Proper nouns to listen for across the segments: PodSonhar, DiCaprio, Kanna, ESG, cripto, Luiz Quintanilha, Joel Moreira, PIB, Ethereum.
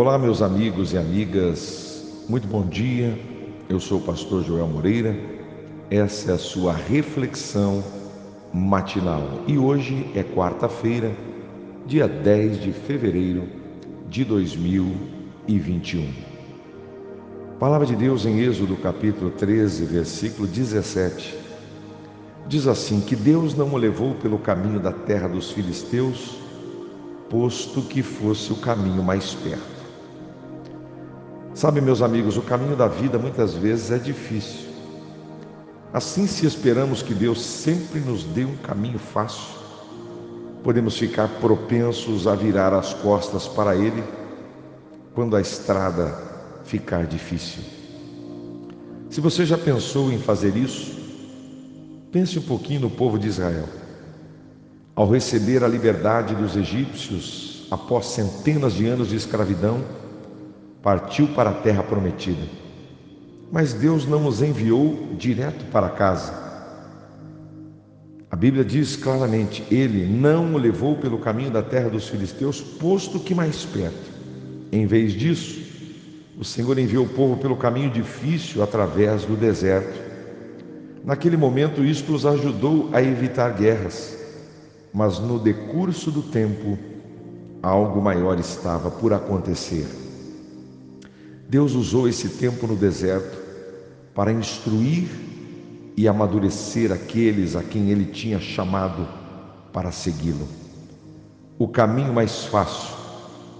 Olá, meus amigos e amigas, muito bom dia. Eu sou o pastor Joel Moreira. Essa é a sua reflexão matinal. E hoje é quarta-feira, dia 10 de fevereiro de 2021. Palavra de Deus em Êxodo, capítulo 13, versículo 17. Diz assim: que Deus não o levou pelo caminho da terra dos filisteus, posto que fosse o caminho mais perto. Sabe, meus amigos, o caminho da vida muitas vezes é difícil. Assim, se esperamos que Deus sempre nos dê um caminho fácil, podemos ficar propensos a virar as costas para Ele quando a estrada ficar difícil. Se você já pensou em fazer isso, pense um pouquinho no povo de Israel. Ao receber a liberdade dos egípcios, após centenas de anos de escravidão, partiu para a terra prometida, mas Deus não os enviou direto para casa. A Bíblia diz claramente: Ele não o levou pelo caminho da terra dos filisteus, posto que mais perto. Em vez disso, o Senhor enviou o povo pelo caminho difícil, através do deserto. Naquele momento, isto os ajudou a evitar guerras, mas no decurso do tempo, algo maior estava por acontecer. Deus usou esse tempo no deserto para instruir e amadurecer aqueles a quem Ele tinha chamado para segui-lo. O caminho mais fácil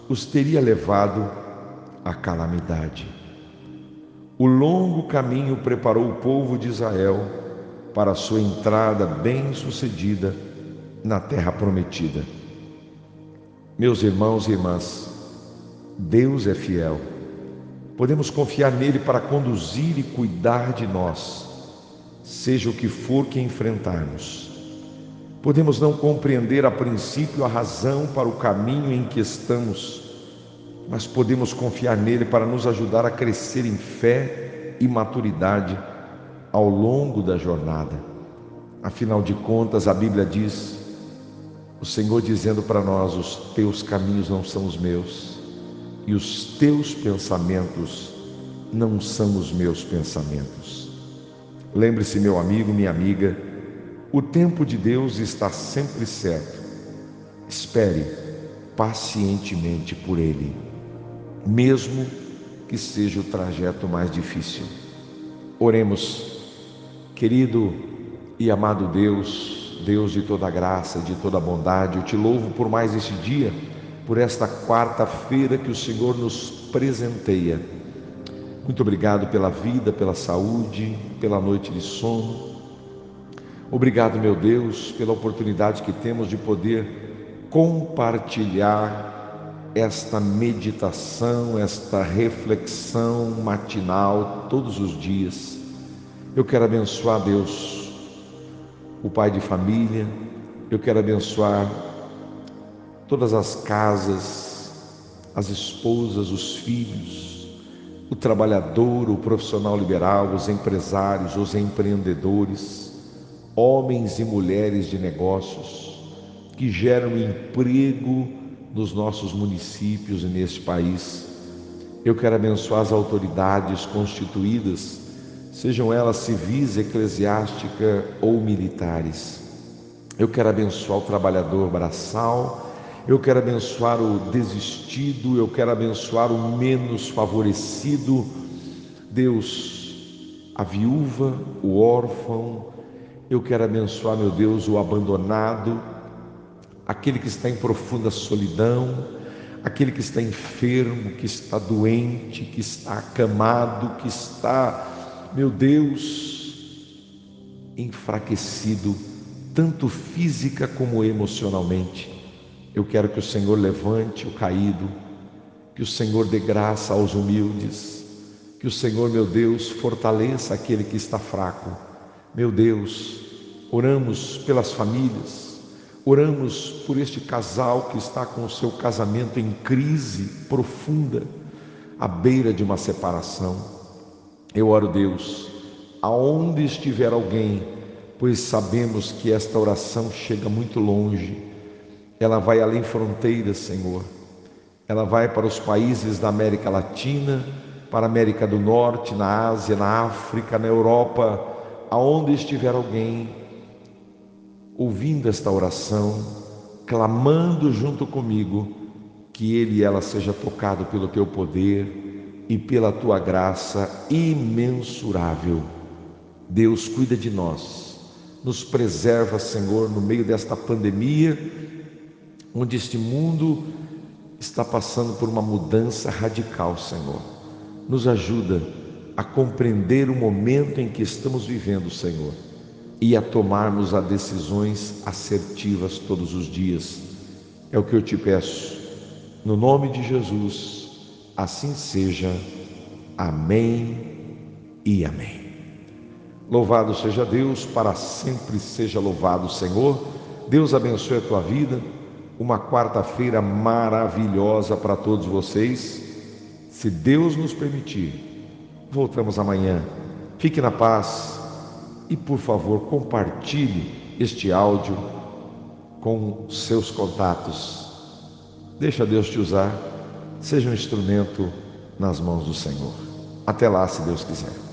os teria levado à calamidade. O longo caminho preparou o povo de Israel para a sua entrada bem-sucedida na terra prometida. Meus irmãos e irmãs, Deus é fiel. Podemos confiar nele para conduzir e cuidar de nós, seja o que for que enfrentarmos. Podemos não compreender a princípio a razão para o caminho em que estamos, mas podemos confiar nele para nos ajudar a crescer em fé e maturidade ao longo da jornada. Afinal de contas, a Bíblia diz, o Senhor dizendo para nós: os teus caminhos não são os meus, e os teus pensamentos não são os meus pensamentos. Lembre-se, meu amigo, minha amiga, o tempo de Deus está sempre certo. Espere pacientemente por Ele, mesmo que seja o trajeto mais difícil. Oremos. Querido e amado Deus, Deus de toda graça, de toda bondade, eu te louvo por mais esse dia, por esta quarta-feira que o Senhor nos presenteia. Muito obrigado pela vida, pela saúde, pela noite de sono. Obrigado, meu Deus, pela oportunidade que temos de poder compartilhar esta meditação, esta reflexão matinal todos os dias. Eu quero abençoar, Deus, o pai de família. Eu quero abençoar todas as casas, as esposas, os filhos, o trabalhador, o profissional liberal, os empresários, os empreendedores, homens e mulheres de negócios que geram emprego nos nossos municípios e neste país. Eu quero abençoar as autoridades constituídas, sejam elas civis, eclesiásticas ou militares. Eu quero abençoar o trabalhador braçal. Eu quero abençoar o desistido, eu quero abençoar o menos favorecido, Deus, a viúva, o órfão. Eu quero abençoar, meu Deus, o abandonado, aquele que está em profunda solidão, aquele que está enfermo, que está doente, que está acamado, que está, meu Deus, enfraquecido, tanto física como emocionalmente. Eu quero que o Senhor levante o caído, que o Senhor dê graça aos humildes, que o Senhor, meu Deus, fortaleça aquele que está fraco. Meu Deus, oramos pelas famílias, oramos por este casal que está com o seu casamento em crise profunda, à beira de uma separação. Eu oro, Deus, aonde estiver alguém, pois sabemos que esta oração chega muito longe. Ela vai além fronteiras, Senhor. ela vai para os países da América Latina, para a América do Norte, na Ásia, na África, na Europa, aonde estiver alguém ouvindo esta oração, clamando junto comigo, que ele e ela seja tocado pelo teu poder e pela tua graça imensurável. Deus, cuida de nós, nos preserva, Senhor, no meio desta pandemia, onde este mundo está passando por uma mudança radical, Senhor. Nos ajuda a compreender o momento em que estamos vivendo, Senhor, e a tomarmos as decisões assertivas todos os dias. É o que eu te peço, no nome de Jesus, assim seja. Amém e amém. Louvado seja Deus, para sempre seja louvado, Senhor. Deus abençoe a tua vida. Uma quarta-feira maravilhosa para todos vocês. Se Deus nos permitir, voltamos amanhã. Fique na paz e, por favor, compartilhe este áudio com seus contatos. Deixa Deus te usar. Seja um instrumento nas mãos do Senhor. Até lá, se Deus quiser.